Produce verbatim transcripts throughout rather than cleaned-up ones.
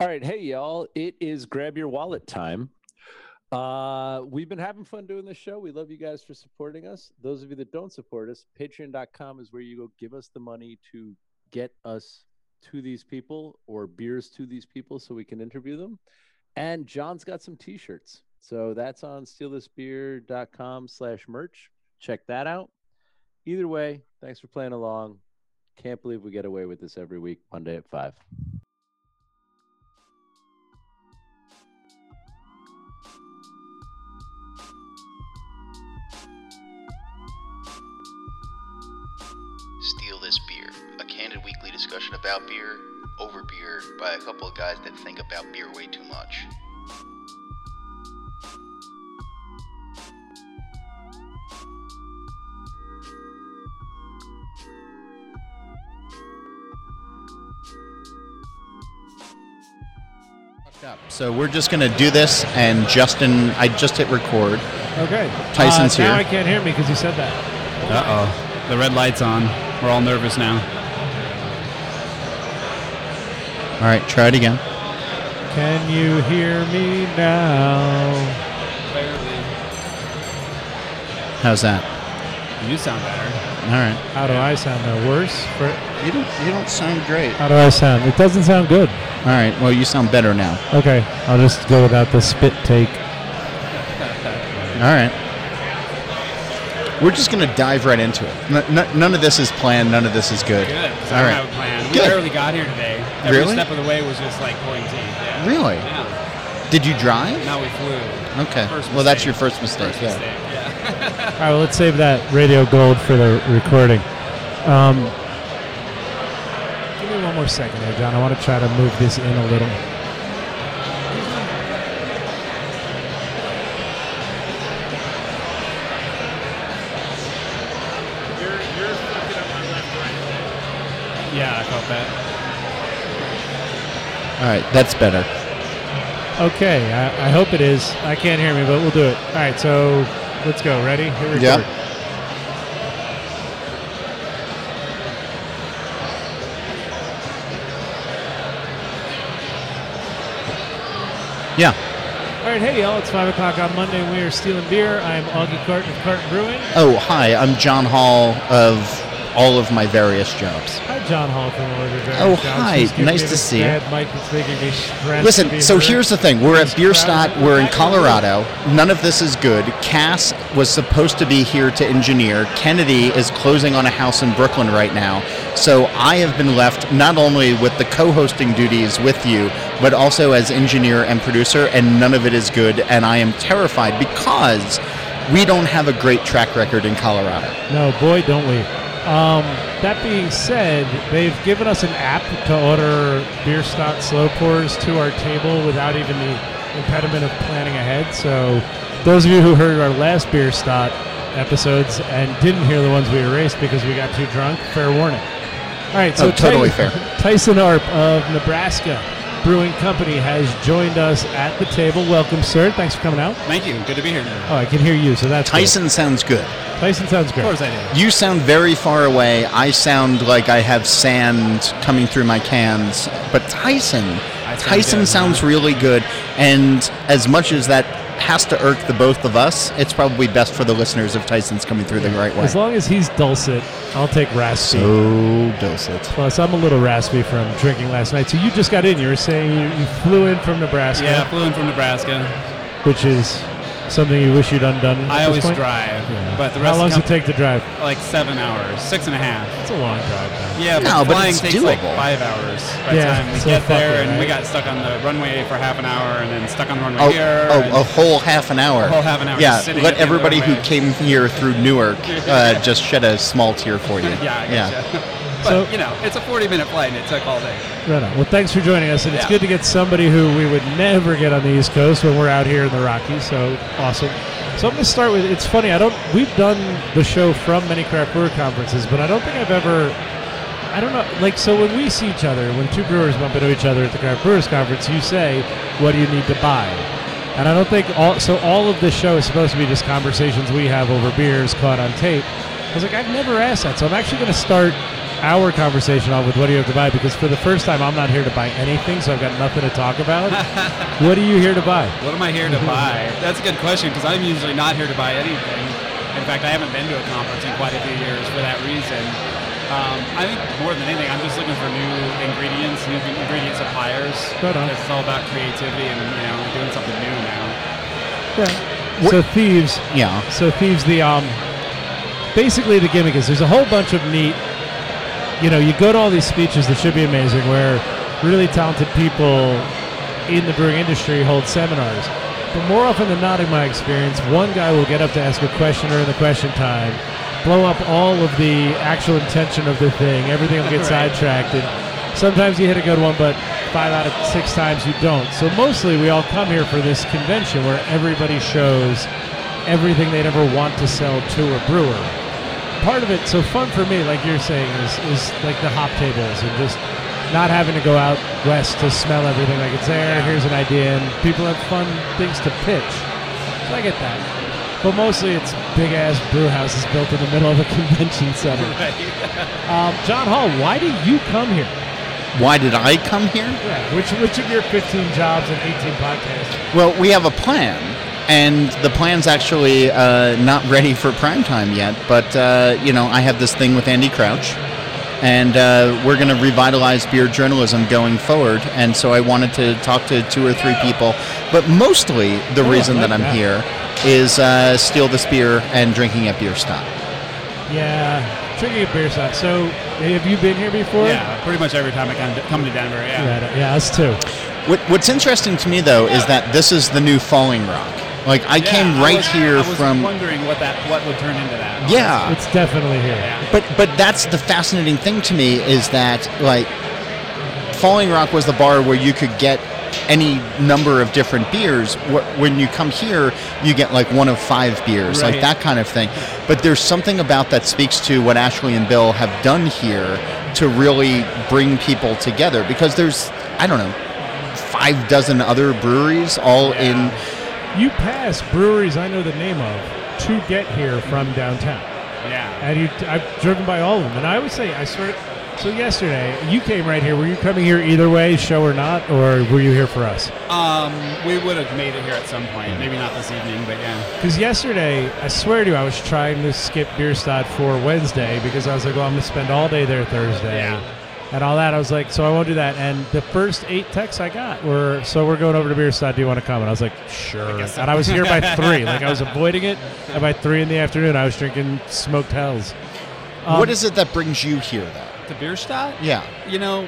All right. Hey, y'all. It is grab your wallet time. Uh, we've been having fun doing this show. We love you guys for supporting us. Those of you that don't support us, patreon dot com is where you go give us the money to get us to these people or beers to these people so we can interview them. And John's got some T-shirts. So that's on steal this beer dot com slash merch. Check that out. Either way, thanks for playing along. Can't believe we get away with this every week, Monday at five. Steal This Beer, a candid weekly discussion about beer, over beer, by a couple of guys that think about beer way too much. So we're just going to do this, and Justin, I just hit record. Okay. Tyson's uh, now here. Now I can't hear me because he said that. Uh-oh. The red light's on. We're all nervous now. All right, try it again. Can you hear me now? Barely. How's that? You sound better. All right. How do yeah. I sound, though? Worse? For... You don't, you don't sound great. How do I sound? It doesn't sound good. All right. Well, you sound better now. Okay. I'll just go without the spit take. All right. We're just going to dive right into it. N- n- none of this is planned. None of this is good. Good. All I right. don't have a plan. We good. barely got here today. Every really? step of the way was just like pulling teeth. Yeah. Really? Yeah. Did you drive? No, we flew. Okay. Well, that's your first mistake. First yeah. mistake. Yeah. All right. Well, let's save that radio gold for the recording. Um, One more second there, John. I want to try to move this in a little. You're, you're fucking up my left right. Yeah, I felt that. All right, that's better. Okay, I, I hope it is. I can't hear me, but we'll do it. All right, so let's go. Ready? Here we go. Yeah. Yeah. All right, hey, y'all. It's five o'clock on Monday, and we are stealing beer. I'm Augie Carton of Carton Brewing. Oh, hi. I'm John Hall of all of my various jobs. Hi, John Hall from all of your various oh, jobs. Oh, hi. Nice to see you. Mike that's making me stressed. Listen, so hurt. Here's the thing. We're at Bierstadt. We're in Colorado. None of this is good. Cass was supposed to be here to engineer. Kennedy is closing on a house in Brooklyn right now. So I have been left not only with the co-hosting duties with you, but also as engineer and producer, and none of it is good, and I am terrified because we don't have a great track record in Colorado. No, boy, don't we. Um, that being said, they've given us an app to order Bierstadt slow pours to our table without even the impediment of planning ahead. So those of you who heard our last Bierstadt episodes and didn't hear the ones we erased because we got too drunk, fair warning. All right, so oh, totally Ty- fair. Tyson Arp of Nebraska Brewing Company has joined us at the table. Welcome, sir. Thanks for coming out. Thank you. Good to be here. Oh, I can hear you, so that's Tyson cool. sounds good. Tyson sounds good. Of course I do. You sound very far away. I sound like I have sand coming through my cans. But Tyson, I Tyson good, sounds man. really good. And as much as that has to irk the both of us, it's probably best for the listeners if Tyson's coming through yeah. the right way. As long as he's dulcet, I'll take raspy. So dulcet. Plus, I'm a little raspy from drinking last night. So you just got in. You were saying you, you flew in from Nebraska. Yeah, I flew in from Nebraska. Which is something you wish you'd undone. I always point? drive. Yeah. But the rest How long does it take to drive? Like seven hours, six and a half. It's a long drive. Now. Yeah, but no, flying but takes doable. like five hours by the yeah, time we so get there. It, right? And we got stuck on the runway for half an hour and then stuck on the runway oh, here. Oh, a whole half an hour. A whole half an hour. Yeah, let everybody who came here through Newark uh, just shed a small tear for you. yeah, I gotcha. Yeah. But, so, you know, it's a forty-minute flight, and it took all day. Right on. Well, thanks for joining us, and yeah. it's good to get somebody who we would never get on the East Coast when we're out here in the Rockies, so awesome. So I'm going to start with, it's funny, I don't. we've done the show from many craft brewer conferences, but I don't think I've ever, I don't know, like, so when we see each other, when two brewers bump into each other at the Craft Brewers Conference, you say, what do you need to buy? And I don't think, all. so all of this show is supposed to be just conversations we have over beers caught on tape. I was like, I've never asked that, so I'm actually going to start our conversation on with what do you have to buy, because for the first time, I'm not here to buy anything, so I've got nothing to talk about. What are you here to buy? What am I here to buy? That's a good question, because I'm usually not here to buy anything. In fact, I haven't been to a conference in quite a few years for that reason. Um, I think more than anything, I'm just looking for new ingredients, new ingredient suppliers. Right on. It's all about creativity and, you know, doing something new now. Yeah. So Thieves. Yeah. So Thieves, the um, basically the gimmick is there's a whole bunch of neat, you know, you go to all these speeches that should be amazing, where really talented people in the brewing industry hold seminars. But more often than not, in my experience, one guy will get up to ask a question during the question time, blow up all of the actual intention of the thing. Everything will get right. sidetracked. And sometimes you hit a good one, but five out of six times you don't. So mostly we all come here for this convention where everybody shows everything they'd ever want to sell to a brewer. Part of it, so fun for me, like you're saying, is, is like the hop tables and just not having to go out west to smell everything. Like, it's there, here's an idea, and people have fun things to pitch. So I get that. But mostly it's big-ass brew houses built in the middle of a convention center. Right. um, John Hall, why did you come here? Why did I come here? Yeah. Which which of your fifteen jobs and eighteen podcasts? Well, we have a plan, and the plan's actually uh, not ready for prime time yet. But, uh, you know, I have this thing with Andy Crouch, and uh, we're going to revitalize beer journalism going forward. And so I wanted to talk to two or three people. But mostly the oh, reason like that I'm that. here... is uh, Steal This Beer and drinking at Bierstadt. Yeah, drinking at Bierstadt. So, have you been here before? Yeah, pretty much every time I come to Denver, yeah. Yeah, yeah us too. What, what's interesting to me, though, is that this is the new Falling Rock. Like, I yeah, came right I was, here I was from... I was wondering what, that, what would turn into that. Yeah. It's definitely here. Yeah. But, but that's the fascinating thing to me, is that, like, Falling Rock was the bar where you could get any number of different beers. When you come here, you get like one of five beers, right. like that kind of thing. But there's something about that speaks to what Ashley and Bill have done here to really bring people together, because there's, I don't know, five dozen other breweries all yeah. in. You pass breweries I know the name of to get here from downtown. Yeah. And you, I've driven by all of them. And I would say, I sort of, So yesterday, you came right here. Were you coming here either way, show or not, or were you here for us? Um, we would have made it here at some point. Maybe not this evening, but yeah. Because yesterday, I swear to you, I was trying to skip Bierstadt for Wednesday because I was like, well, I'm going to spend all day there Thursday. Yeah. And all that, I was like, so I won't do that. And the first eight texts I got were, so we're going over to Bierstadt. Do you want to come? And I was like, sure. I so. And I was here by three. Like, I was avoiding it. And by three in the afternoon, I was drinking smoked hells. Um, what is it that brings you here, though? To Bierstadt? Yeah. You know,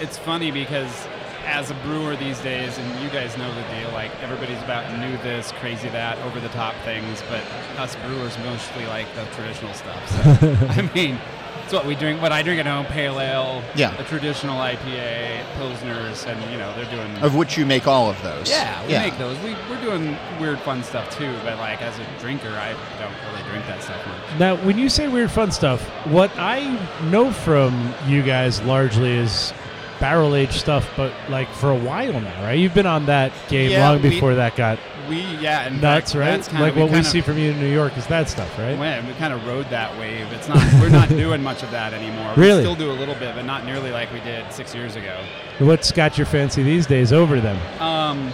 it's funny because as a brewer these days, and you guys know the deal, like everybody's about new this, crazy that, over the top things, but us brewers mostly like the traditional stuff. So, I mean, it's what we drink, what I drink at home, pale ale, yeah. a traditional I P A, Pilsners, and you know, they're doing... Of which you make all of those. Yeah, we yeah. make those. We, we're doing weird fun stuff too, but like as a drinker, I don't really drink that stuff much. Now, when you say weird fun stuff, what I know from you guys largely is barrel-aged stuff, but like for a while now, right? You've been on that game yeah, long we, before that got we, yeah, in nuts, fact, right? That's kind like of, what we, kind we see of, from you in New York is that stuff, right? When we kind of rode that wave. It's not we're not doing much of that anymore. Really? We still do a little bit, but not nearly like we did six years ago. What's got your fancy these days over them? Um,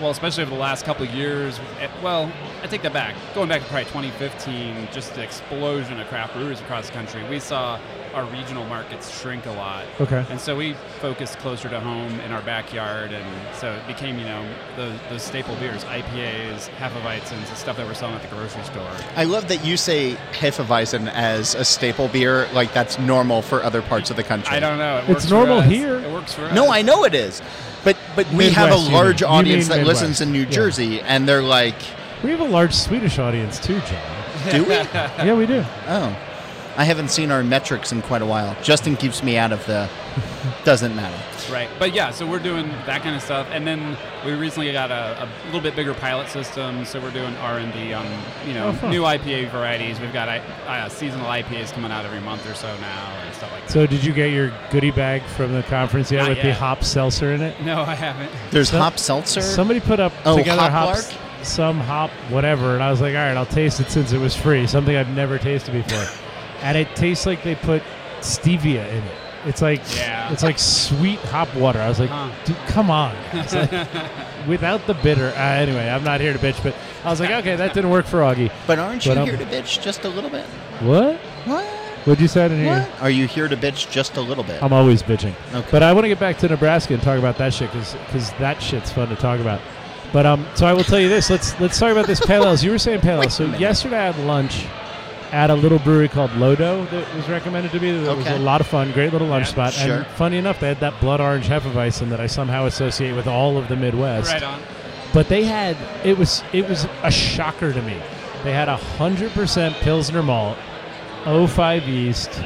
well, especially over the last couple of years. Well, I take that back. Going back to probably twenty fifteen, just the explosion of craft brewers across the country. We saw our regional markets shrink a lot. Okay. And so we focused closer to home in our backyard. And so it became, you know, those, those staple beers, I P As, Hefeweizens, the stuff that we're selling at the grocery store. I love that you say Hefeweizen as a staple beer. Like that's normal for other parts of the country. I don't know. It works it's normal here. It works for us. No, I know it is. But, but Midwest, we have a large audience that Midwest. listens in New Jersey, yeah. and they're like... We have a large Swedish audience too, John. Do we? Yeah, we do. Oh. I haven't seen our metrics in quite a while. Justin keeps me out of the... Doesn't matter. Right. But yeah, so we're doing that kind of stuff. And then we recently got a, a little bit bigger pilot system, so we're doing R and D on, you know, oh, new I P A varieties. We've got uh, seasonal I P As coming out every month or so now and stuff like that. So did you get your goodie bag from the conference yet Not with yet. the hop seltzer in it? No, I haven't. There's so, hop seltzer? Somebody put up oh, together hop hops. Lark? Some hop whatever, and I was like, all right, I'll taste it since it was free, something I've never tasted before. and it tastes like they put stevia in it. It's like yeah. it's like sweet hop water. I was like, huh. Dude, come on. It's like, without the bitter. Uh, anyway, I'm not here to bitch, but I was like, okay, that didn't work for Augie. But aren't you but here I'm, to bitch just a little bit? What? What? What'd you say in here? What? Are you here to bitch just a little bit? I'm always bitching. Okay. But I want to get back to Nebraska and talk about that shit because that shit's fun to talk about. But um, so I will tell you this. Let's let's talk about this pale ales. You were saying pale ales. So yesterday I had lunch at a little brewery called Lodo that was recommended to me. It okay. was a lot of fun. Great little lunch yeah, spot. Sure. And funny enough, they had that blood orange Hefeweizen that I somehow associate with all of the Midwest. Right on. But they had, it was it was a shocker to me. They had one hundred percent Pilsner malt, oh five yeast,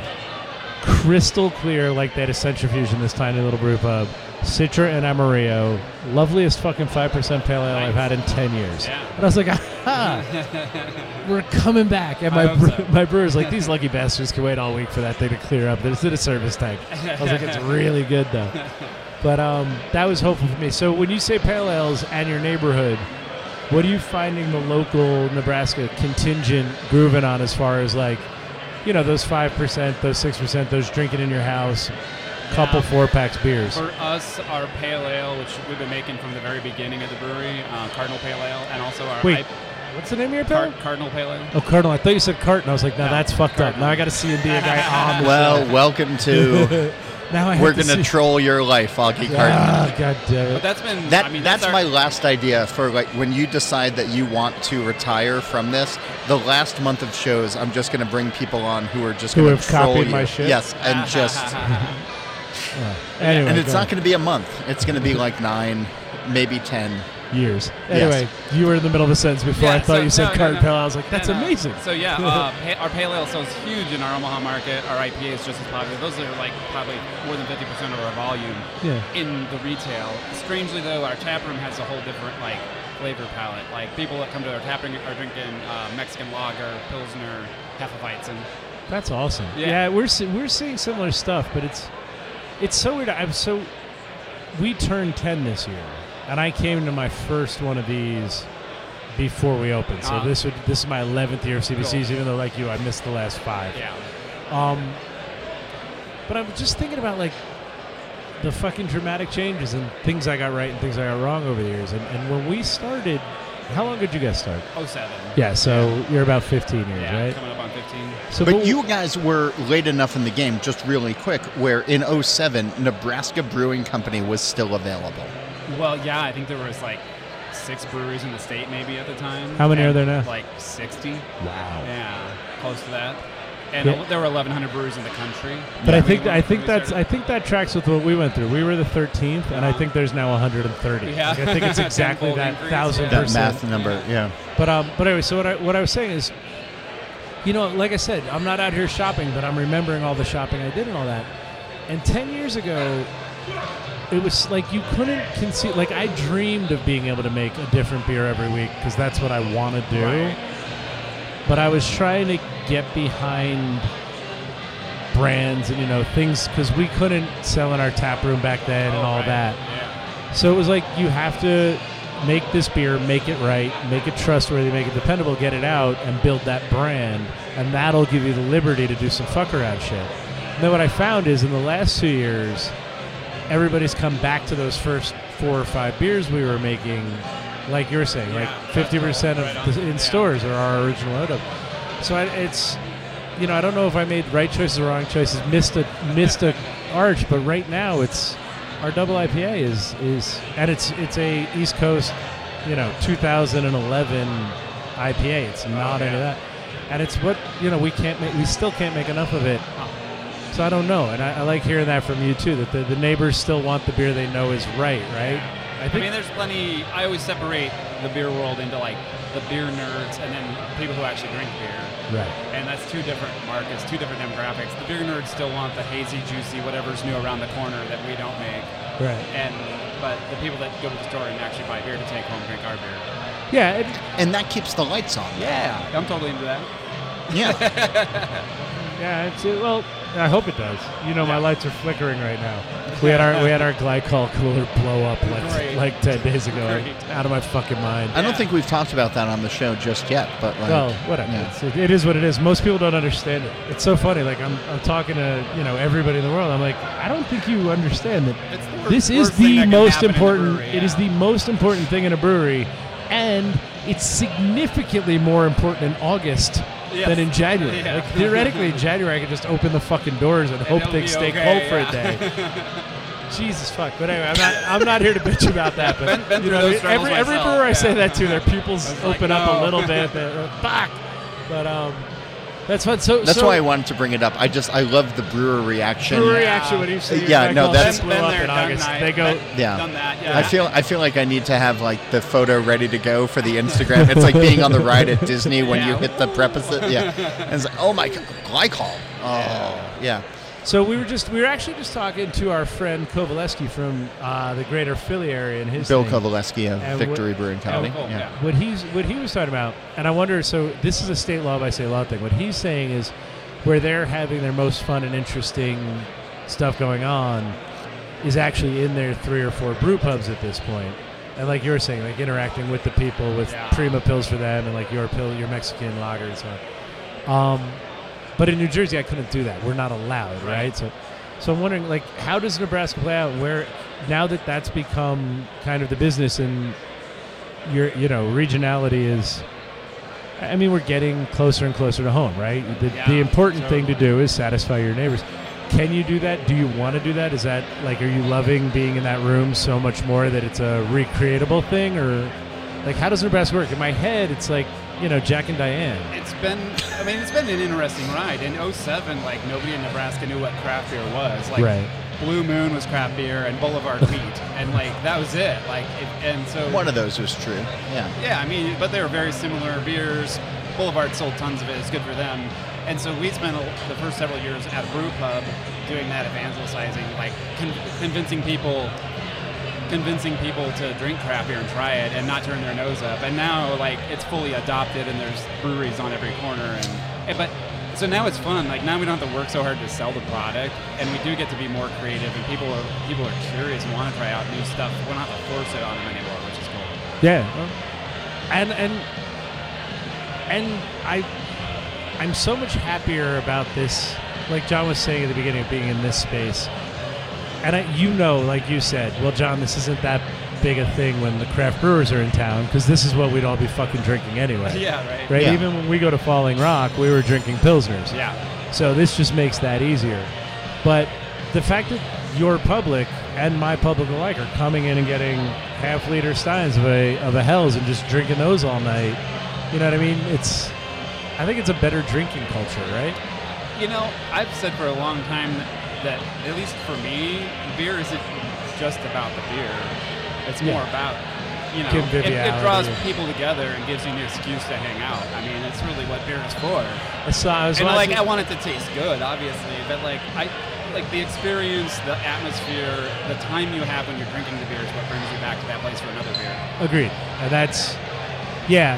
crystal clear, like they had a centrifuge in this tiny little brew pub. Citra and Amarillo, loveliest fucking five percent pale ale nice. I've had in ten years. Yeah. And I was like, aha, we're coming back. And my bre- so. my brewer's like, these lucky bastards can wait all week for that thing to clear up. It's in a service tank. I was like, it's really good, though. But um, that was hopeful for me. So when you say pale ales and your neighborhood, what are you finding the local Nebraska contingent grooving on as far as, like, you know, those five percent, those six percent, those drinking in your house? Couple four packs beers. For us, our pale ale, which we've been making from the very beginning of the brewery, uh, Cardinal Pale Ale, and also our wait, I- what's the name of your pale? Cart- Cardinal Pale Ale. Oh, Cardinal. I thought you said Carton. I was like, no, no that's fucked Cardinal. Up. Now I got to see and be a guy on the well, show. welcome to. Now I we're going to gonna troll your life, Augie Carton. Ah, God damn it. But that's been. That, I mean, that's, that's our- my last idea for, like, when you decide that you want to retire from this. The last month of shows, I'm just going to bring people on who are just going to troll copied you. My shit. Yes, and just. Uh, anyway, and it's not going to be a month. It's going to be like nine, maybe ten years. Anyway, yes. You were in the middle of a sentence before yeah, I thought so, you said no, Carton no, no. Pale. I was like, that's no, no. amazing. So yeah, uh, pa- our pale ale sells huge in our Omaha market. Our I P A is just as popular. Those are like probably more than fifty percent of our volume yeah. in the retail. Strangely though, our tap room has a whole different like flavor palette. Like people that come to our tap room are drinking uh, Mexican lager, Pilsner, Hefeweizen. That's awesome. Yeah, yeah we're see- we're seeing similar stuff, but it's. It's so weird. I'm so. We turned ten this year, and I came to my first one of these before we opened. So um, this would this is my eleventh year of C B Cs. Cool. Even though, like you, I missed the last five. Yeah. Um. But I'm just thinking about like the fucking dramatic changes and things I got right and things I got wrong over the years. And, and when we started, how long did you guys start? Oh seven. Yeah. So yeah. you're about fifteen years, yeah, right? Coming up on fifteen. So, but, but you guys were late enough in the game, just really quick, where in oh seven, Nebraska Brewing Company was still available. Well, yeah, I think there was like six breweries in the state maybe at the time. How many are there now? Like sixty. Wow. Yeah, close to that. And yeah. there were eleven hundred breweries in the country. But I think I think that's started. I think that tracks with what we went through. We were the thirteenth, and uh-huh. I think there's now one hundred thirty. Yeah. Like, I think it's exactly that thousand yeah. percent. That math number, yeah. yeah. But um, but anyway, so what I what I was saying is, you know, like I said, I'm not out here shopping, but I'm remembering all the shopping I did and all that. And ten years ago, it was like you couldn't conceive. Like, I dreamed of being able to make a different beer every week because that's what I want to do. Right. But I was trying to get behind brands and, you know, things because we couldn't sell in our tap room back then and oh, all right. that. Yeah. So it was like you have to make this beer, make it right, make it trustworthy, make it dependable, get it out, and build that brand, and that'll give you the liberty to do some fuck-around shit. And then what I found is in the last two years, everybody's come back to those first four or five beers we were making, like you're saying, yeah, like fifty percent right of the, in yeah. stores are our original out of. So I, it's, you know, I don't know if I made right choices or wrong choices, missed a, missed a arch, but right now it's, our double I P A is, is and it's it's a East Coast, you know, two thousand eleven I P A. It's not oh, yeah. into that, and it's what you know we can't make, we still can't make enough of it. So I don't know, and I, I like hearing that from you too. That the, the neighbors still want the beer they know is right, right? Yeah. I, think I mean, there's plenty. I always separate the beer world into like the beer nerds and then people who actually drink beer. Right. And that's two different markets, two different demographics. The beer nerds still want the hazy, juicy, whatever's new around the corner that we don't make. Right. And but the people that go to the store and actually buy beer to take home and drink our beer. Yeah. It, and that keeps the lights on. Yeah. I'm totally into that. Yeah. yeah. It's, well, I hope it does. You know, yeah. My lights are flickering right now. We had our we had our glycol cooler blow up like, like ten days ago. Right. Out of my fucking mind. I don't yeah. think we've talked about that on the show just yet, but like, oh, whatever. Yeah. It's, it is what it is. Most people don't understand it. It's so funny. Like I'm I'm talking to you know everybody in the world. I'm like, I don't think you understand that worst, this is the most important. Brewery, yeah. It is the most important thing in a brewery, and it's significantly more important in August. Yes. Than in January. Yeah. Like, theoretically, in January, I could just open the fucking doors and, and hope they stay okay, cold yeah. for a day. Jesus fuck. But anyway, I'm not, I'm not here to bitch about that. But ben, ben you know, every, every brewer yeah. I say that to, their pupils open like, up no. a little bit. They're like, fuck. But um, that's fun. So that's so, why I wanted to bring it up. I just I love the brewer reaction. Brewer yeah. reaction when you see. Yeah, no, that's blew up in August. They go. Yeah. Done that, yeah. I feel I feel like I need to have like the photo ready to go for the Instagram. It's like being on the ride at Disney when yeah. you hit the preposite. Yeah. And it's like, oh my God, glycol. Oh yeah. yeah. So we were just we were actually just talking to our friend Kovaleski from uh, the Greater Philly area and his Bill Kovaleski of and Victory what, Brewing Company. Oh, cool. yeah. yeah. What he's what he was talking about, and I wonder. So this is a state law by state law thing. What he's saying is, where they're having their most fun and interesting stuff going on, is actually in their three or four brew pubs at this point. And like you were saying, like interacting with the people with yeah. Prima pills for them, and like your pill, your Mexican lager and so on. Um, But in New Jersey, I couldn't do that. We're not allowed, right? right? So, so I'm wondering, like, how does Nebraska play out? Where now that that's become kind of the business, and your, you know, regionality is. I mean, we're getting closer and closer to home, right? The, yeah, the important totally. thing to do is satisfy your neighbors. Can you do that? Do you want to do that? Is that like, are you loving being in that room so much more that it's a recreatable thing, or like, how does Nebraska work? In my head, it's like. You know, Jack and Diane. It's been, I mean, it's been an interesting ride. In oh seven, like, nobody in Nebraska knew what craft beer was. Like, right. Blue Moon was craft beer and Boulevard wheat. And, like, that was it. Like, it, and so... One of those was true. Yeah. Yeah, I mean, but they were very similar beers. Boulevard sold tons of it. It's good for them. And so we spent the first several years at a brew pub doing that evangelizing, like, con- convincing people... convincing people to drink craft beer and try it and not turn their nose up. And now, like, it's fully adopted and there's breweries on every corner. And but so now it's fun. Like, now we don't have to work so hard to sell the product, and we do get to be more creative, and people are people are curious and want to try out new stuff. We're not to force it on them anymore, which is cool. Yeah. And and and I I'm so much happier about this, like John was saying at the beginning, of being in this space. And I, you know, like you said, well, John, this isn't that big a thing when the craft brewers are in town because this is what we'd all be fucking drinking anyway. Yeah, right. Right? Yeah. Even when we go to Falling Rock, we were drinking Pilsners. Yeah. So this just makes that easier. But the fact that your public and my public alike are coming in and getting half-liter steins of a of a Hells and just drinking those all night, you know what I mean? It's, I think it's a better drinking culture, right? You know, I've said for a long time that that, at least for me, beer isn't just about the beer. It's yeah. more about, you know, it, it draws people together and gives you an excuse to hang out. I mean, it's really what beer is for. So I was and, like, I want it to taste good, obviously, but, like, I like the experience, the atmosphere, the time you have when you're drinking the beer is what brings you back to that place for another beer. Agreed. And that's, yeah,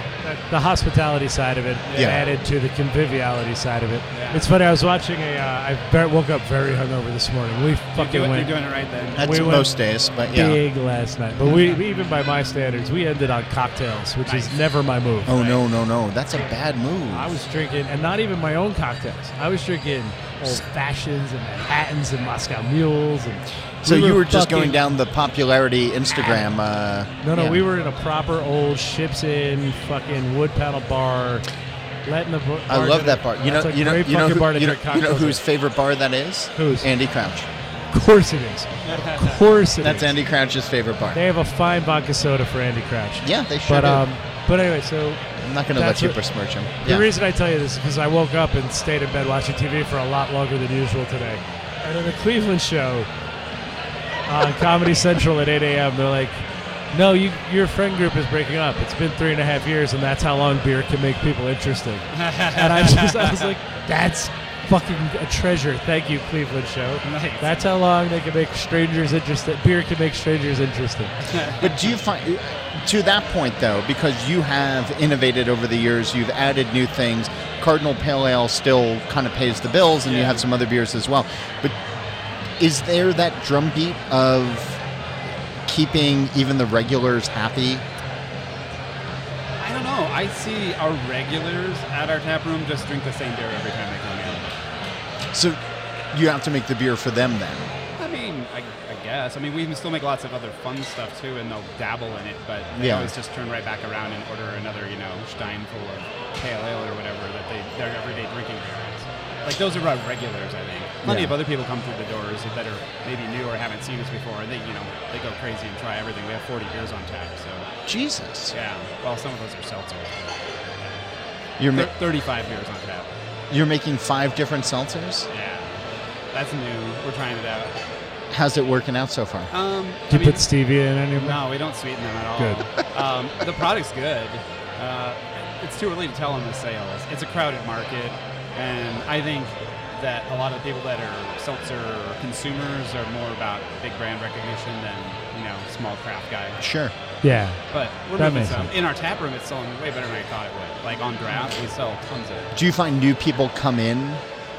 the hospitality side of it yeah. added to the conviviality side of it. Yeah. It's funny. I was watching a. Uh, I bar- woke up very hungover this morning. We fucking you're doing, went. You're doing it right then. That's we most days, but yeah. Big last night, but we, we even by my standards, we ended on cocktails, which nice. is never my move. Oh right? no, no, no! That's a bad move. I was drinking, and not even my own cocktails. I was drinking old fashions and Manhattans and Moscow mules and. So we you were, were just going down the popularity Instagram. Uh, no, no, yeah. we were in a proper old Ships Inn fucking wood panel bar. Letting the bar I love that bar. You know, you know, you know, who, you, know you know whose favorite bar that is? Who's? Andy Crouch. Of course it is. Of course it That's is. That's Andy Crouch's favorite bar. They have a fine vodka soda for Andy Crouch. Yeah, they should. But do. um, but anyway, so. I'm not going to let you besmirch him. Yeah. The reason I tell you this is because I woke up and stayed in bed watching T V for a lot longer than usual today. And in the Cleveland show. On uh, Comedy Central at eight a.m. They're like, no, you, your friend group is breaking up. It's been three and a half years, and that's how long beer can make people interested. And I just, I was like, that's fucking a treasure. Thank you, Cleveland Show. Nice. That's how long they can make strangers interested. Beer can make strangers interested. But do you find, to that point though, because you have innovated over the years, you've added new things, Cardinal Pale Ale still kind of pays the bills, and yeah. you have some other beers as well. But is there that drumbeat of keeping even the regulars happy? I see our regulars at our tap room just drink the same beer every time they come in. So you have to make the beer for them then? I mean, I, I guess. I mean, we can still make lots of other fun stuff too, and they'll dabble in it, but they yeah. always just turn right back around and order another, you know, Steinful or pale ale or whatever that they, their everyday drinking beer is. Like, those are our regulars, I think. Plenty yeah. of other people come through the doors that are maybe new or haven't seen us before, and they, you know, they go crazy and try everything. We have forty beers on tap, so. Jesus. Yeah. Well, some of those are seltzers. You're ma- thirty-five beers on tap. You're making five different seltzers? Yeah. That's new. We're trying it out. How's it working out so far? Um, Do you I mean, put stevia in anymore? No, we don't sweeten them at all. Good. Um, the product's good. Uh, it's too early to tell on the sales. It's a crowded market. And I think that a lot of people that are seltzer consumers are more about big brand recognition than, you know, small craft guy. Sure. Yeah. But we're that moving some. Sense. In our tap room, it's selling way better than I thought it would. Like, on draft, we sell tons of it. Do you find new people come in?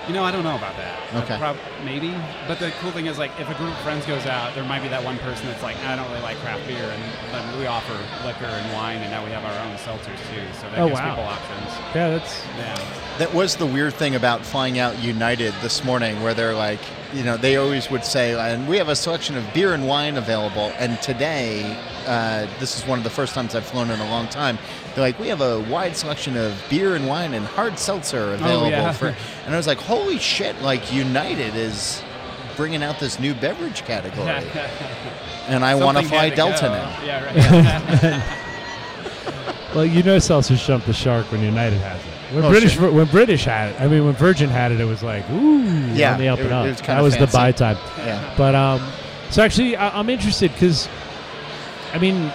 You know, I don't know about that. Okay. Prob- maybe. But the cool thing is, like, if a group of friends goes out, there might be that one person that's like, I don't really like craft beer. And then we offer liquor and wine, and now we have our own seltzers, too. So that oh, gives wow. people options. Yeah, that's... Yeah. That was the weird thing about flying out United this morning, where they're like, you know, they always would say, and we have a selection of beer and wine available. And today, uh, this is one of the first times I've flown in a long time. They're like, we have a wide selection of beer and wine and hard seltzer available. Oh, yeah. for. And I was like, holy shit, like United is bringing out this new beverage category. And I want to fly Delta go. now. Yeah, right. Well, you know, seltzers jump the shark when United has it. When oh, British sure. when British had it, I mean, when Virgin had it, it was like, ooh, yeah, on the up it, and up. It was that was fancy. The buy time. Yeah. But um, so actually, I, I'm interested because, I mean,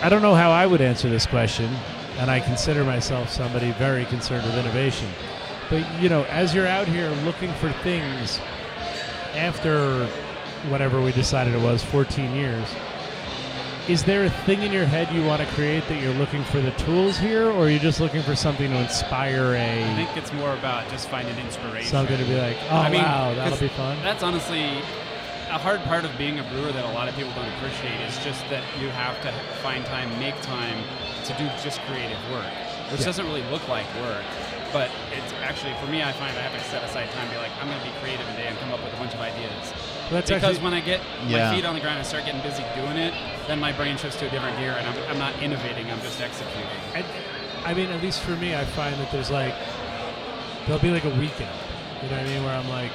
I don't know how I would answer this question, and I consider myself somebody very concerned with innovation. But, you know, as you're out here looking for things after whatever we decided it was, fourteen years, is there a thing in your head you want to create that you're looking for the tools here, or are you just looking for something to inspire a... I think it's more about just finding inspiration. Something to be like, oh, I mean, wow, that'll be fun. That's honestly a hard part of being a brewer that a lot of people don't appreciate, is just that you have to find time, make time to do just creative work, which yeah. doesn't really look like work. But it's actually, for me, I find I have to set aside time and be like, I'm going to be creative today and come up with a bunch of ideas. That's because actually, when I get yeah. my feet on the ground and start getting busy doing it, then my brain shifts to a different gear, and I'm, I'm not innovating, I'm just executing. I, I mean, at least for me, I find that there's like, there'll be like a weekend, you know what I mean, where I'm like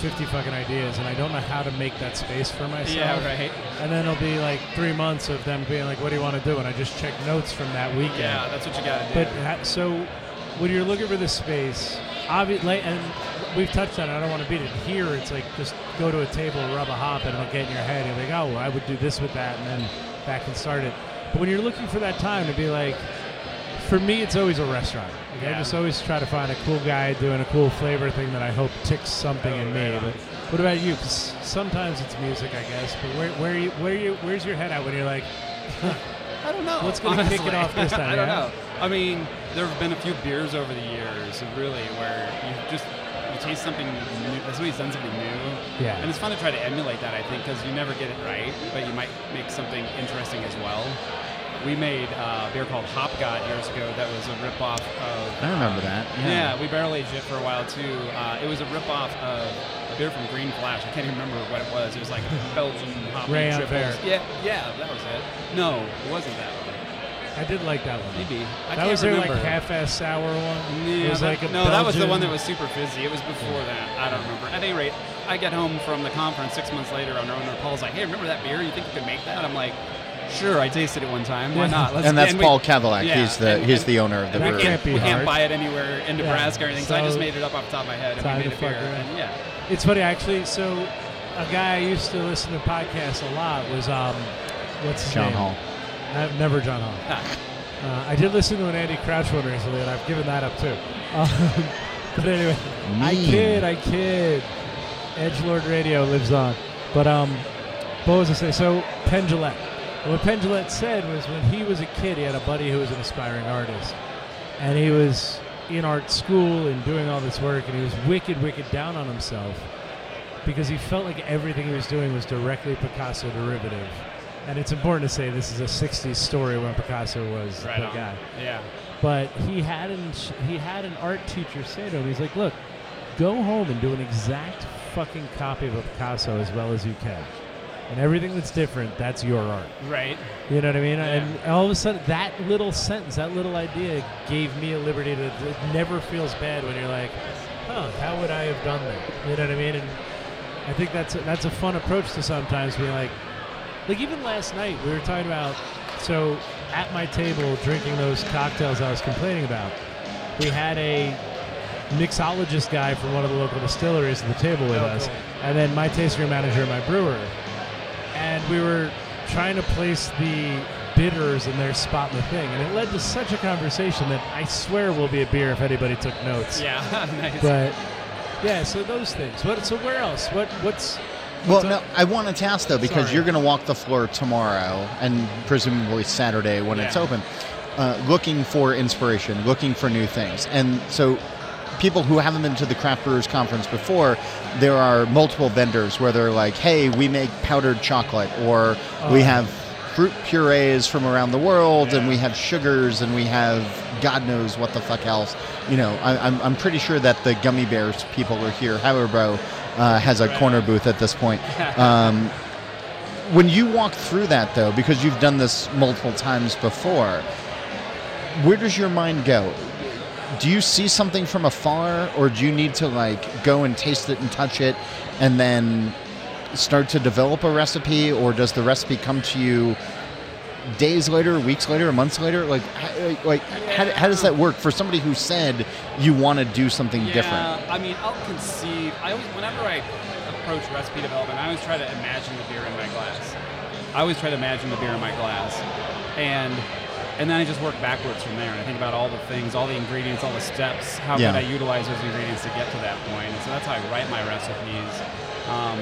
fifty fucking ideas, and I don't know how to make that space for myself. Yeah, right. And then it'll be like three months of them being like, what do you want to do? And I just check notes from that weekend. Yeah, that's what you got to do. But ha- so... when you're looking for this space, obviously, and we've touched on it, I don't want to beat it here, it's like just go to a table, rub a hop, and it'll get in your head. You're like, oh, well, I would do this with that, and then back and start it. But when you're looking for that time to be like, for me, it's always a restaurant. Like, yeah. I just always try to find a cool guy doing a cool flavor thing that I hope ticks something oh, in me. Yeah. But what about you? Because sometimes it's music, I guess. But where, where, you, where you, where's your head at when you're like, huh, I don't know. What's going to kick it off this time? I don't yeah? know. I mean, there have been a few beers over the years, really, where you just you taste something new. That's what he's done, something new. Yeah. And it's fun to try to emulate that, I think, because you never get it right, but you might make something interesting as well. We made uh, a beer called Hop God years ago that was a ripoff of... I remember um, that. Yeah. yeah, we barrel-aged it for a while, too. Uh, it was a ripoff of a beer from Green Flash. I can't even remember what it was. It was like Belgian hop and triples. Yeah, yeah, that was it. No, it wasn't that one. I did like that one. Maybe. I that was their like half-ass sour one. Yeah, it was that, like a no, Belgian... that was the one that was super fizzy. It was before that. I don't remember. At any rate, I get home from the conference six months later on our own. Paul's like, "Hey, remember that beer? You think you could make that?" I'm like, "Sure, I tasted it one time. Why not?" Let's and that's and Paul we, Cadillac. Yeah, he's the and, he's and, the owner of the brewery. Can't be we hard. Can't buy it anywhere in Nebraska yeah, or anything. So, so I just made it up off the top of my head and we made a beer. And yeah, it's funny actually. So a guy I used to listen to podcasts a lot was um, what's his John name? John Hall. I've never John Hall. Ah. Uh, I did listen to an Andy Crouch one recently, and I've given that up too. Um, But anyway, mean. I kid, I kid. Edgelord Radio lives on. But um, what was I saying? So Penn Jillette. What Penn Jillette said was when he was a kid, he had a buddy who was an aspiring artist. And he was in art school and doing all this work, and he was wicked, wicked down on himself because he felt like everything he was doing was directly Picasso derivative. And it's important to say this is a sixties story when Picasso was right the on. guy. Yeah. But he had an, he had an art teacher say to him, he's like, look, go home and do an exact fucking copy of a Picasso as well as you can. And everything that's different, that's your art. Right. You know what I mean? Yeah. And all of a sudden, that little sentence, that little idea gave me a liberty to, it never feels bad when you're like, huh, how would I have done that? You know what I mean? And I think that's a, that's a fun approach to sometimes being like, like even last night we were talking about, so at my table drinking those cocktails I was complaining about, we had a mixologist guy from one of the local distilleries at the table with oh, us, cool. and then my tasting manager and my brewer. And we were trying to place the bitters in their spot in the thing. And it led to such a conversation that I swear will be a beer if anybody took notes. Yeah, nice. But, yeah, so those things. What? So where else? What? What's... Well, no, I want to task, though, because Sorry. you're going to walk the floor tomorrow and presumably Saturday when yeah. it's open, uh, looking for inspiration, looking for new things. And so... people who haven't been to the Craft Brewers Conference before, there are multiple vendors where they're like, hey, we make powdered chocolate, or oh. we have fruit purees from around the world, yeah. and we have sugars, and we have God knows what the fuck else. You know, I, I'm, I'm pretty sure that the gummy bears people are here. Haribo uh, has a right. corner booth at this point. Um, when you walk through that, though, because you've done this multiple times before, where does your mind go? Do you see something from afar, or do you need to like go and taste it and touch it and then start to develop a recipe, or does the recipe come to you days later, weeks later, months later? Like, like yeah. how, how does that work for somebody who said you want to do something yeah, different? I mean, I'll conceive. I always, whenever I approach recipe development, I always try to imagine the beer in my glass. I always try to imagine the beer in my glass. And... And then I just work backwards from there, and I think about all the things, all the ingredients, all the steps. How yeah. could I utilize those ingredients to get to that point? And so that's how I write my recipes. Um,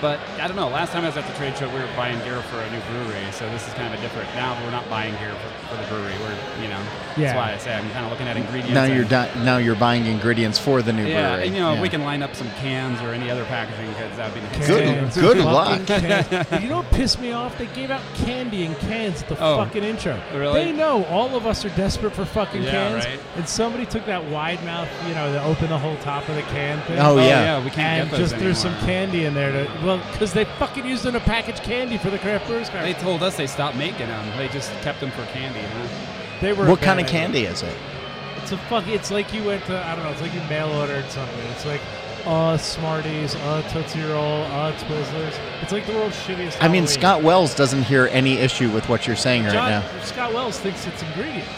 but I don't know. Last time I was at the trade show, we were buying gear for a new brewery, so this is kind of a different. Now we're not buying gear for, for the brewery. We're, you know, yeah. that's why I say I'm kind of looking at ingredients. Now you're di- now you're buying ingredients for the new yeah, brewery. And, you know, yeah. if we can line up some cans or any other packaging, because that would be the good. Good, good luck. You don't piss me off. They gave out candy in cans at the oh, fucking intro. Really? They know all of us are desperate for fucking yeah, cans. Right? And somebody took that wide mouth, you know, the open the whole top of the can thing. Oh, oh yeah. yeah, we can't and get those just anymore. Threw some candy in there to. Well, because they fucking used them to package candy for the Craft Brewers Conference. They told us they stopped making them. They just kept them for candy. Huh? They were. What kind of candy is it? It's a fuck. It's like you went to, I don't know, it's like you mail ordered something. It's like, uh, Smarties, uh, Tootsie Roll, uh, Twizzlers. It's like the world's shittiest. I mean, Halloween. Scott Wells doesn't hear any issue with what you're saying John, right now. Scott Wells thinks it's ingredients.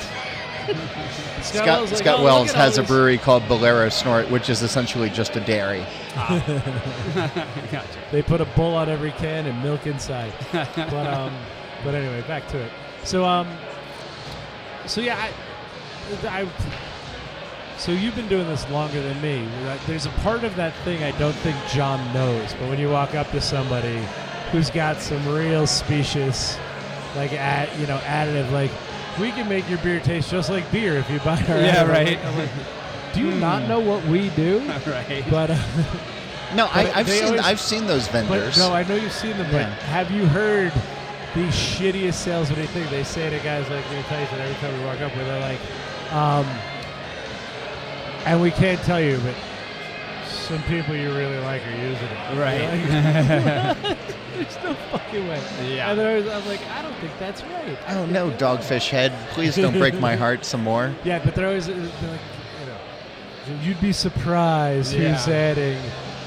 Scott, Scott Wells, like, Scott oh, Wells has a brewery called Bolero Snort, which is essentially just a dairy. Ah. Gotcha. They put a bull on every can and milk inside. But um, but anyway, back to it. So um, so yeah, I, I, so you've been doing this longer than me. There's a part of that thing I don't think John knows, but when you walk up to somebody who's got some real specious, like ad, you know, additive, like. We can make your beer taste just like beer if you buy our. Yeah, right. Like, do you mm. not know what we do? Right. But uh, no, but I, I've seen always, I've seen those vendors. But, no, I know you've seen them. Yeah. But have you heard the shittiest salesman thing they say to guys like me and Tyson every time we walk up? Where they're like, um, and we can't tell you, but some people you really like are using it. Right. Like, there's no fucking way. Yeah. And I was, I was like, I don't think that's right. I don't know, Dogfish Head. Please don't break my heart some more. Yeah, but they're always, they're like, you know, you'd be surprised yeah. who's adding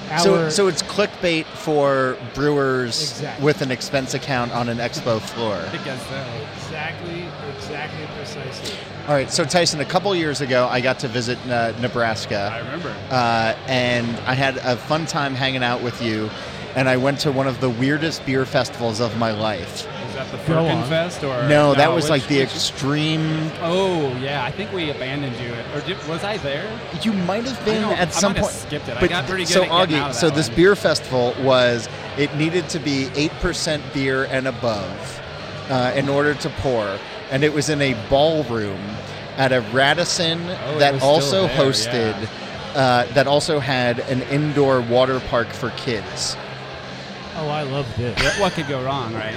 our... So, so it's clickbait for brewers exactly. with an expense account on an expo floor. I guess so. Exactly, exactly, precisely. All right, so Tyson, a couple years ago, I got to visit uh, Nebraska. I remember. Uh, and I had a fun time hanging out with you. and I went to one of the weirdest beer festivals of my life. Was that the Firkin Fest? Or no, no that was which, like the extreme... You... Oh, yeah, I think we abandoned you. Or did, was I there? You might have been at some point. I might have skipped it. But I got pretty good so, at getting Augie, out of that So, Augie, so this beer festival was, it needed to be eight percent beer and above uh, in order to pour, and it was in a ballroom at a Radisson oh, that also there, hosted... Yeah. Uh, that also had an indoor water park for kids. Oh, I love this. What could go wrong, right?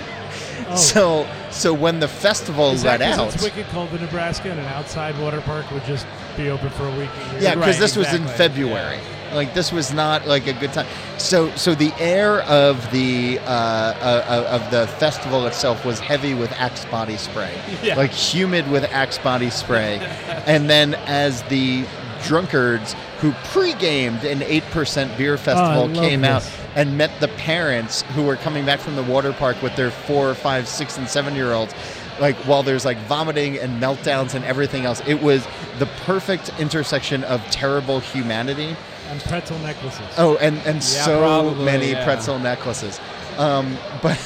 Oh. So so when the festival is that let out... It's wicked cold in Nebraska and an outside water park would just be open for a week. Yeah, because right, this exactly. was in February. Yeah. Like, this was not, like, a good time. So so the air of the uh, uh, of the festival itself was heavy with Axe body spray. Yeah. Like, humid with Axe body spray. And then as the... drunkards who pre-gamed an eight percent beer festival oh, came this. out and met the parents who were coming back from the water park with their four, five, six, and seven-year-olds, like while there's like vomiting and meltdowns and everything else. It was the perfect intersection of terrible humanity. And pretzel necklaces. Oh, and, and yeah, so probably, many yeah. pretzel necklaces. Um, but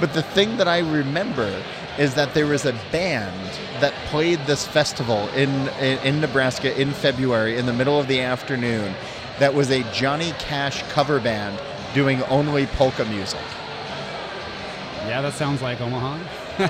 but the thing that I remember is that there was a band that played this festival in, in in Nebraska in February in the middle of the afternoon that was a Johnny Cash cover band doing only polka music. Yeah, that sounds like Omaha.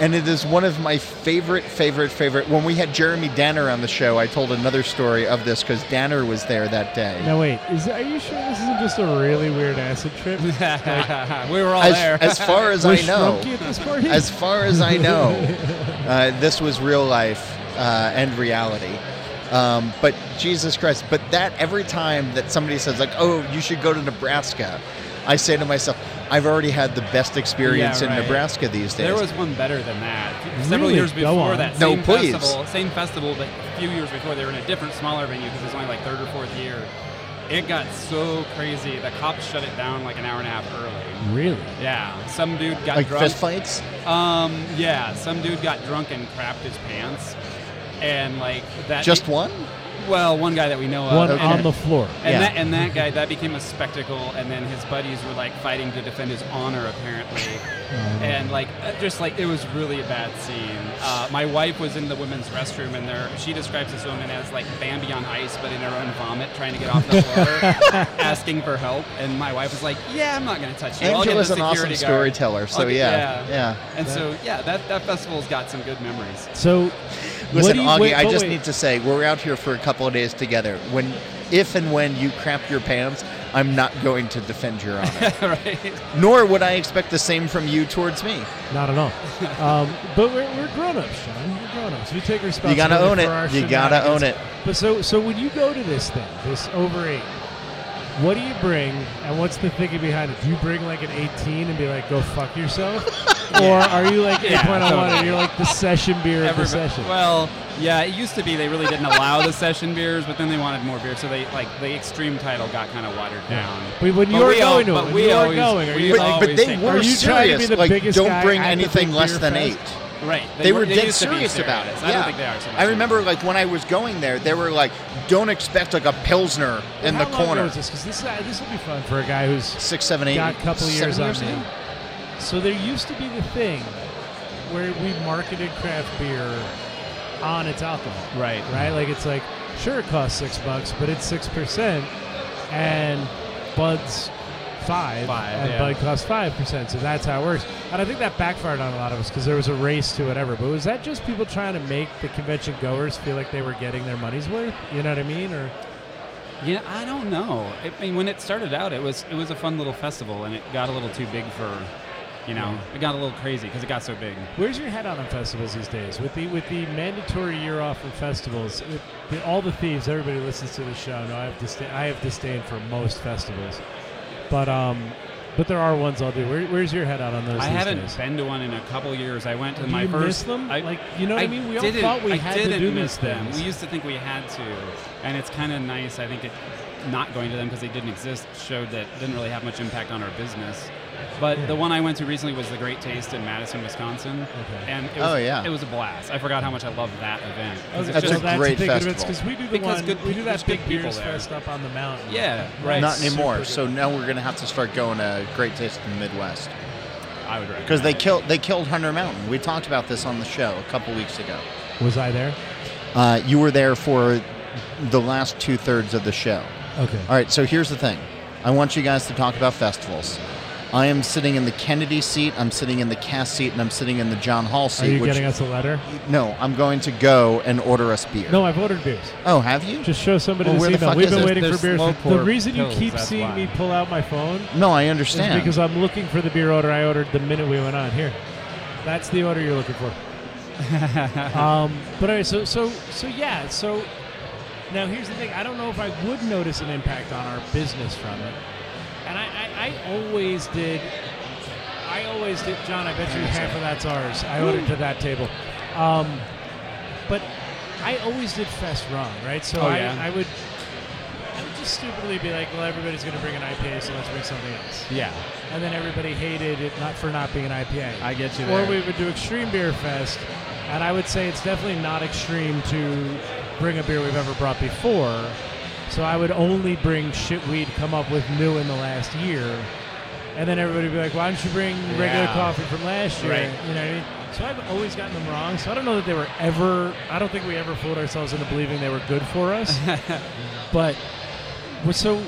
And it is one of my favorite, favorite, favorite. When we had Jeremy Danner on the show, I told another story of this because Danner was there that day. No, wait. Is, are you sure this isn't just a really weird acid trip? Like, we were all as, there. As far as I know, as far as I know, uh, this was real life uh, and reality. Um, but Jesus Christ. But that every time that somebody says, like, oh, you should go to Nebraska, I say to myself, I've already had the best experience yeah, right. in Nebraska these days. There was one better than that. Several really? years before that same no, festival, same festival, but a few years before, they were in a different, smaller venue because it was only like third or fourth year. It got so crazy. The cops shut it down like an hour and a half early. Really? Yeah. Some dude got like drunk. Like fist fights? Um, yeah. Some dude got drunk and crapped his pants. And like that. Just it, one? Well, one guy that we know of. One and, on the floor. And, yeah. that, and that guy, that became a spectacle, and then his buddies were, like, fighting to defend his honor, apparently. Mm. And, like, just, like, it was really a bad scene. Uh, my wife was in the women's restroom, and there, she describes this woman as, like, Bambi on ice, but in her own vomit, trying to get off the floor, asking for help. And my wife was like, yeah, I'm not going to touch you. Angela's an awesome guard. storyteller, so, get, yeah, yeah. yeah. And yeah. so, yeah, that, that festival's got some good memories. So... Listen, Augie, wait, I just wait. need to say, we're out here for a couple of days together. When, if and when you crap your pants, I'm not going to defend your honor. Right. Nor would I expect the same from you towards me. Not at all. um, but we're, we're grown-ups, Sean. We're grown-ups. We take responsibility for our shenanigans. You got to own it. You got to own it. But so, so when you go to this thing, this over eight, what do you bring, and what's the thinking behind it? Do you bring, like, an eighteen and be like, go fuck yourself? Or are you, like, yeah, eight point oh one, totally. and you're, like, the session beer of the session? Well, yeah, it used to be they really didn't allow the session beers, but then they wanted more beer, so they, like, the extreme title got kind of watered down. But when you but were we going all, to it, when you always, were going, are you but, always But they were are you serious. To be the like, biggest don't bring anything less than fest? eight. Right. They, they were, were they dead serious, serious about it. I yeah. don't think they are so much. I remember, like, when I was going there, they were like, don't expect, like, a Pilsner well, in the corner. How this? Because this, uh, this will be fun for a guy who's Six, seven, eight, got a couple years on me. So there used to be the thing where we marketed craft beer on its alcohol. Right. Right? Like, it's like, sure, it costs six bucks, but it's six percent, and Bud's... Five, five, and yeah. Bud cost five percent, so that's how it works. And I think that backfired on a lot of us because there was a race to whatever. But was that just people trying to make the convention goers feel like they were getting their money's worth? You know what I mean? Or yeah, I don't know. I mean, when it started out, it was it was a fun little festival, and it got a little too big for, you know, yeah. it got a little crazy because it got so big. Where's your head on on festivals these days? With the with the mandatory year off from festivals, with the, all the thieves, everybody listens to the show. No, I have disdain. I have disdain for most festivals. But um, but there are ones I'll do. Where, where's your head out on those? I haven't days? been to one in a couple years. I went to do my you first. Miss them? I, like you know I what I mean? We all thought we I had to do miss these them. Things. We used to think we had to, and it's kind of nice. I think it not going to them because they didn't exist showed that didn't really have much impact on our business. But yeah. the one I went to recently was the Great Taste in Madison, Wisconsin, okay. and it was, oh, yeah. it was a blast. I forgot how much I loved that event. Oh, that's just, a that's great a big festival. Because we do the because one, good, we do that big beers fest up on the mountain. Yeah, right. Not anymore. So now we're gonna have to start going to Great Taste in the Midwest. I would recommend because they it. killed they killed Hunter Mountain. We talked about this on the show a couple weeks ago. Was I there? Uh, you were there for the last two thirds of the show. Okay. All right. So here's the thing. I want you guys to talk about festivals. I am sitting in the Kennedy seat, I'm sitting in the Cass seat, and I'm sitting in the John Hall seat. Are you which, getting us a letter? No, I'm going to go and order us beer. No, I've ordered beers. Oh, have you? Just show somebody well, this email. We've been it? waiting There's for beers. For, the reason pills, you keep seeing why. me pull out my phone... No, I understand. Is because I'm looking for the beer order I ordered the minute we went on. Here. That's the order you're looking for. um, but anyway, so, so, so yeah, so... Now, here's the thing. I don't know if I would notice an impact on our business from it. And I, I, I always did, I always did, John, I bet you half of that's ours. I ordered to that table. Um, but I always did fest wrong, right? So oh, I, yeah. I would I would just stupidly be like, well, everybody's going to bring an I P A, so let's bring something else. Yeah. And then everybody hated it not for not being an I P A. I get you there. Or we would do Extreme Beer Fest, and I would say it's definitely not extreme to bring a beer we've ever brought before. So I would only bring shit we'd come up with new in the last year. And then everybody would be like, why don't you bring regular yeah. coffee from last year? Right. You know what I mean? So I've always gotten them wrong. So I don't know that they were ever, I don't think we ever fooled ourselves into believing they were good for us. But, so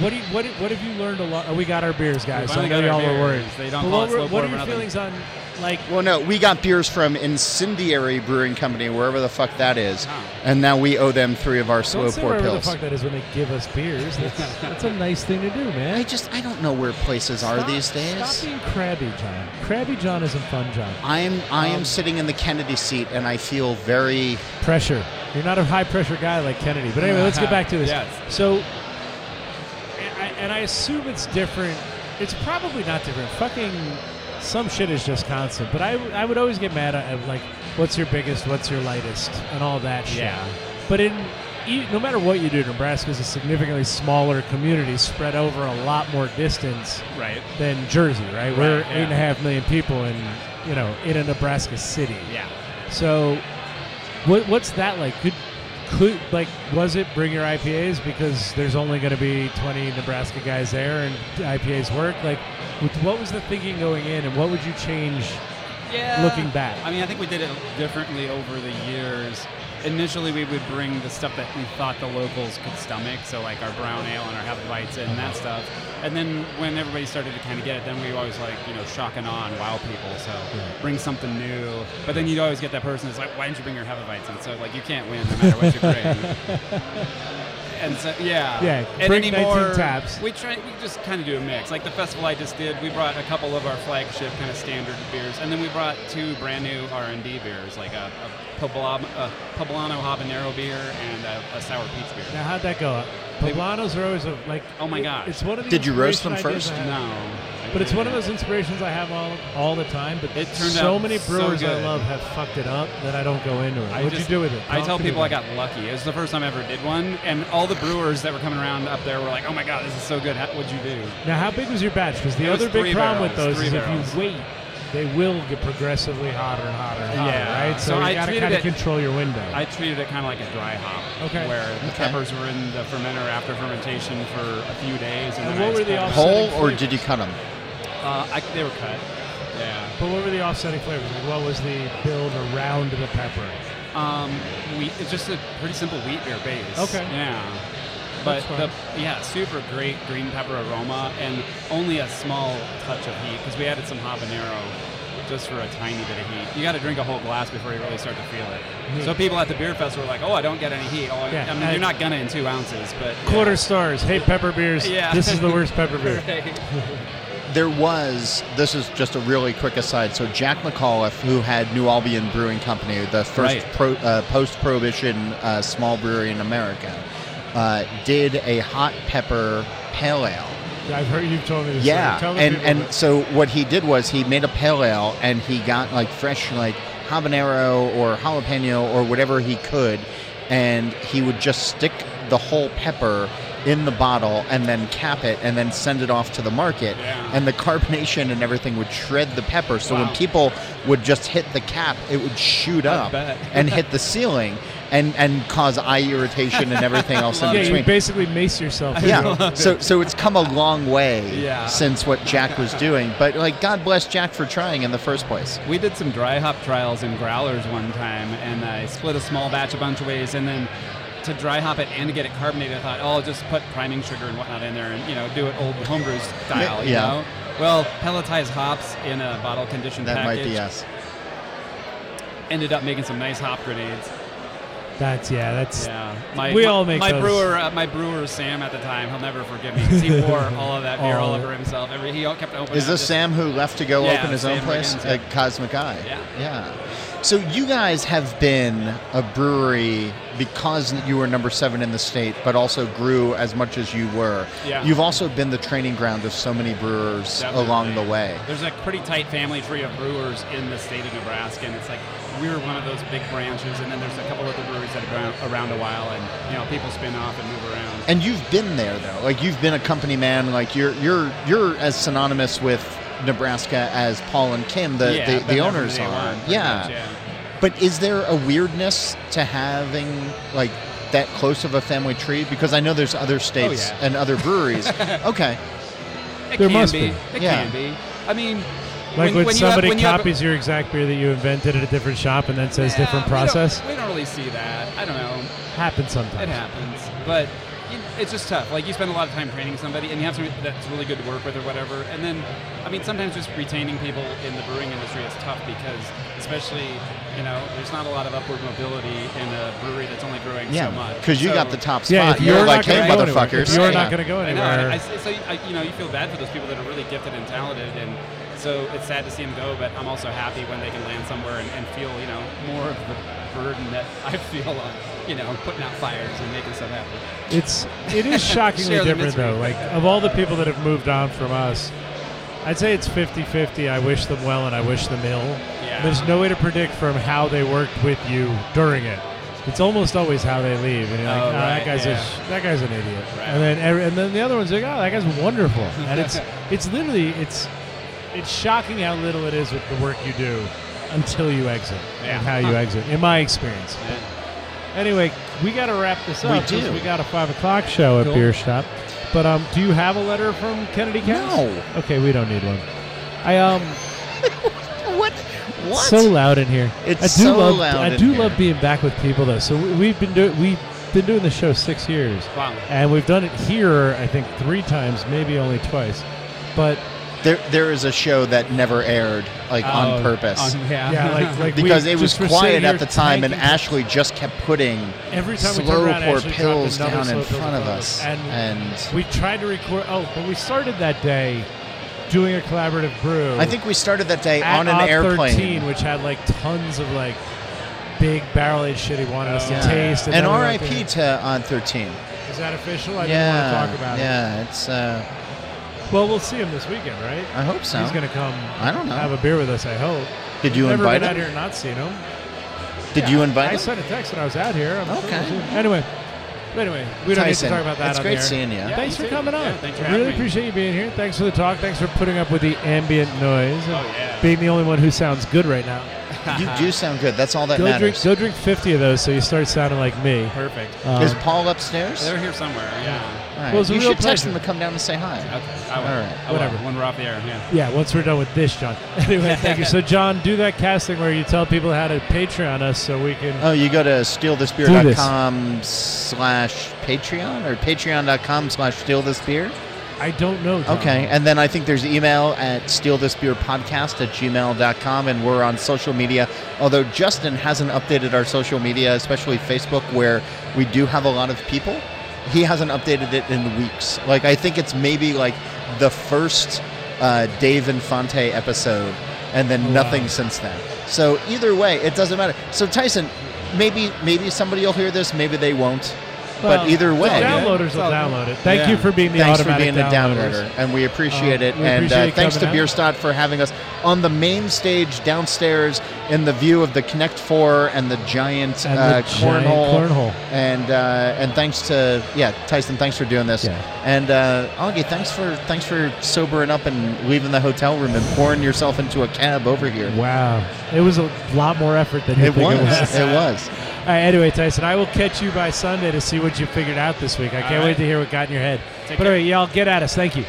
what do you, what what have you learned a lot? Oh, we got our beers, guys. So I know y'all were worried. They don't call us what are your feelings on, like... Well, no, we got beers from Incendiary Brewing Company, wherever the fuck that is, oh. and now we owe them three of our don't slow pour pills. Wherever the fuck that is when they give us beers. That's, that's a nice thing to do, man. I just, I don't know where places stop, are these days. Stop being crabby, John. Crabby John isn't fun, John. I am, I um, am sitting in the Kennedy seat, and I feel very... Pressure. You're not a high-pressure guy like Kennedy. But anyway, let's get back to this. Yes. So... And I assume it's different. It's probably not different. Fucking some shit is just constant. But I, I would always get mad at, like, what's your biggest, what's your lightest, and all that shit. Yeah. But in no matter what you do, Nebraska's a significantly smaller community spread over a lot more distance right. than Jersey, right? right We're yeah. eight and a half million people in, you know, in a Nebraska city. Yeah. So what what's that like? Could Could, like, was it bring your I P As because there's only going to be twenty Nebraska guys there and I P As work? Like, what was the thinking going in and what would you change yeah. looking back? I mean, I think we did it differently over the years. Initially, we would bring the stuff that we thought the locals could stomach, so like our brown ale and our half bites and that stuff. And then when everybody started to kind of get it, then we were always like, you know, shock and awe and wow people, so yeah. bring something new. But then you'd always get that person that's like, why didn't you bring your half bites? And so, like, you can't win no matter what you bring. And so, yeah. Yeah, and bring anymore, nineteen taps. We, try, we just kind of do a mix. Like the festival I just did, we brought a couple of our flagship kind of standard beers, and then we brought two brand new R and D beers, like a, a Poblano, uh, Poblano habanero beer and a, a sour peach beer. Now, how'd that go up? Poblanos are always a, like... Oh, my gosh. It's one of Did you roast them first? No. But it's one of those inspirations I have all all the time, but it turned so out many brewers so I love have fucked it up that I don't go into it. What'd just, you do with it? Talk I tell people I got lucky. It was the first time I ever did one, and all the brewers that were coming around up there were like, oh, my God, this is so good. How, what'd you do? Now, how big was your batch? Because the it other big problem barrels, with those is barrels. If you wait... They will get progressively hotter and hotter and hotter, yeah. right? So, so you got to kind of control your window. I treated it kind of like a dry hop, okay. where the okay. peppers were in the fermenter after fermentation for a few days. And, and what were the offsetting whole, or did you cut them? Uh, I, they were cut, yeah. But what were the offsetting flavors? Like what was the build around the pepper? Um, wheat, it's just a pretty simple wheat beer base. Okay. Yeah. But the, yeah, super great green pepper aroma and only a small touch of heat because we added some habanero just for a tiny bit of heat. You got to drink a whole glass before you really start to feel it. Yeah. So people at the beer fest were like, oh, I don't get any heat. Oh, yeah. I mean, I, you're not gonna in two ounces, but yeah. quarter stars. Hey, pepper beers. Yeah. This is the worst pepper beer. Right. There was, this is just a really quick aside, so Jack McAuliffe, who had New Albion Brewing Company, the first right. pro, uh, post-prohibition uh, small brewery in America, Uh, did a hot pepper pale ale. I've heard you've told me this. Yeah, tell and, and that. So what he did was he made a pale ale and he got like fresh like habanero or jalapeno or whatever he could, and he would just stick the whole pepper in the bottle and then cap it and then send it off to the market. Yeah. And the carbonation and everything would shred the pepper. So wow. when people would just hit the cap, it would shoot I up bet. and hit the ceiling and, and cause eye irritation and everything else in yeah, between. You basically mace yourself. Yeah. So so it's come a long way yeah. since what Jack was doing. But like, God bless Jack for trying in the first place. We did some dry hop trials in growlers one time, and I split a small batch a bunch of ways, and then to dry hop it and to get it carbonated, I thought, oh, I'll just put priming sugar and whatnot in there and, you know, do it old homebrew style, you yeah. know? Well, pelletized hops in a bottle-conditioned that package. That might be us. Ended up making some nice hop grenades. That's, yeah, that's, yeah. My, we my, all make my those. Brewer, uh, my brewer, Sam, at the time, he'll never forgive me because he wore all of that beer all over himself. Every, he all kept opening. Is this just, Sam who left to go yeah, open his Sam own place? At Cosmic Eye. Yeah. Yeah. So you guys have been a brewery because you were number seven in the state, but also grew as much as you were. Yeah. You've also been the training ground of so many brewers Definitely. along the way. There's a pretty tight family tree of brewers in the state of Nebraska, and it's like, we were one of those big branches, and then there's a couple other breweries that have been around a while, and you know, people spin off and move around. And you've been there though, like you've been a company man, like you're you're you're as synonymous with Nebraska as Paul and Kim, the yeah, the, the owners are. One, yeah. Much, yeah. But is there a weirdness to having like that close of a family tree? Because I know there's other states oh, yeah. and other breweries. Okay. It there can must be. be. It yeah. can be. I mean. Like when, when, when somebody you have, when copies you have, your exact beer that you invented at a different shop and then says yeah, different process? We don't, we don't really see that. I don't know. Happens sometimes. It happens. But it's just tough. Like, you spend a lot of time training somebody, and you have somebody that's really good to work with or whatever. And then, I mean, sometimes just retaining people in the brewing industry is tough because, especially, you know, there's not a lot of upward mobility in a brewery that's only growing yeah, so much. Because you so, got the top spot. Yeah, you're, you're like, hey, motherfuckers. You're yeah. not going to go anywhere. I know, I, I, so, I, you know, you feel bad for those people that are really gifted and talented, and so it's sad to see them go, but I'm also happy when they can land somewhere and, and feel, you know, more of the burden that I feel on, you know, putting out fires and making stuff happen. It's it is shockingly different though. Like of all the people that have moved on from us, I'd say it's fifty-fifty. I wish them well and I wish them ill. Yeah. There's no way to predict from how they worked with you during it. It's almost always how they leave, and you're like, oh, oh, right, that guy's yeah. a, that guy's an idiot, right. and then every, and then the other one's like, oh, that guy's wonderful, and it's it's literally it's. It's shocking how little it is with the work you do until you exit yeah. and how you exit, in my experience. Yeah. Anyway, we got to wrap this up because we, we got a five o'clock show at cool. Bierstadt. But um, do you have a letter from Kennedy Cass? No. Okay, we don't need one. I um. what? What? So loud in here. It's I do so love, loud I do in love here. being back with people, though. So we, we've been doing... we. been doing the show six years. Wow. And we've done it here, I think, three times, maybe only twice. But... There, there is a show that never aired, like, oh, on purpose. On, yeah. yeah like, like because it was quiet at the time, and Ashley just kept putting every time slow around, pour Ashley pills down in front of us. And, and we tried to record... Oh, but we started that day doing a collaborative brew. I think we started that day on an airplane. thirteen, which had, like, tons of, like, big barrel-aged shit he wanted us yeah. to taste. And, and R I P to Odd thirteen. Is that official? I yeah, didn't want to talk about yeah, it. Yeah, it's... Uh, Well, we'll see him this weekend, right? I hope so. He's going to come I don't know. have a beer with us, I hope. Did you I've invite him? I've never been out here and not seen him. Did yeah, you invite I, him? I sent a text when I was out here. I'm okay. Sure. Anyway, anyway, we don't Tyson, need to talk about that. It's great here. seeing you. Yeah, thanks you for too. coming on. Yeah, thanks for having really me. appreciate you being here. Thanks for the talk. Thanks for putting up with the ambient noise. And oh, yeah. being the only one who sounds good right now. You do sound good. That's all that go matters. Drink, go drink fifty of those so you start sounding like me. Perfect. Um, Is Paul upstairs? They're here somewhere, yeah. All right. Well, it's a you real should pleasure. text him to come down and say hi. Okay. I will. All right. I will. Whatever. When we're off the air, yeah. Yeah, once we're done with this, John. Anyway, thank you. So, John, do that casting where you tell people how to Patreon us so we can... Oh, you go to steal this beer dot com slash Patreon or patreon.com slash stealthisbeer? I don't know, John. Okay, and then I think there's email at stealthisbeerpodcast at gmail dot com, and we're on social media, although Justin hasn't updated our social media, especially Facebook, where we do have a lot of people. He hasn't updated it in weeks. Like, I think it's maybe, like, the first uh, Dave Infante episode, and then oh, nothing wow. since then. So either way, it doesn't matter. So, Tyson, maybe maybe somebody will hear this, maybe they won't. well, but either way. The downloaders yeah. will download it. Thank yeah. you for being the Thanks automatic Thanks for being downloaders. the downloader, and we appreciate uh, it. We and appreciate uh, thanks to Bierstadt for having us on the main stage downstairs in the view of the Connect Four and the giant, and uh, the giant cornhole. cornhole. And uh, and thanks to, yeah, Tyson, thanks for doing this. Yeah. And uh, Augie, thanks for, thanks for sobering up and leaving the hotel room and pouring yourself into a cab over here. Wow. It was a lot more effort than you it, think was. it was. It was. All right, anyway, Tyson, I will catch you by Sunday to see what you figured out this week. I can't right. wait to hear what got in your head. Take but care. Anyway, y'all get at us. Thank you.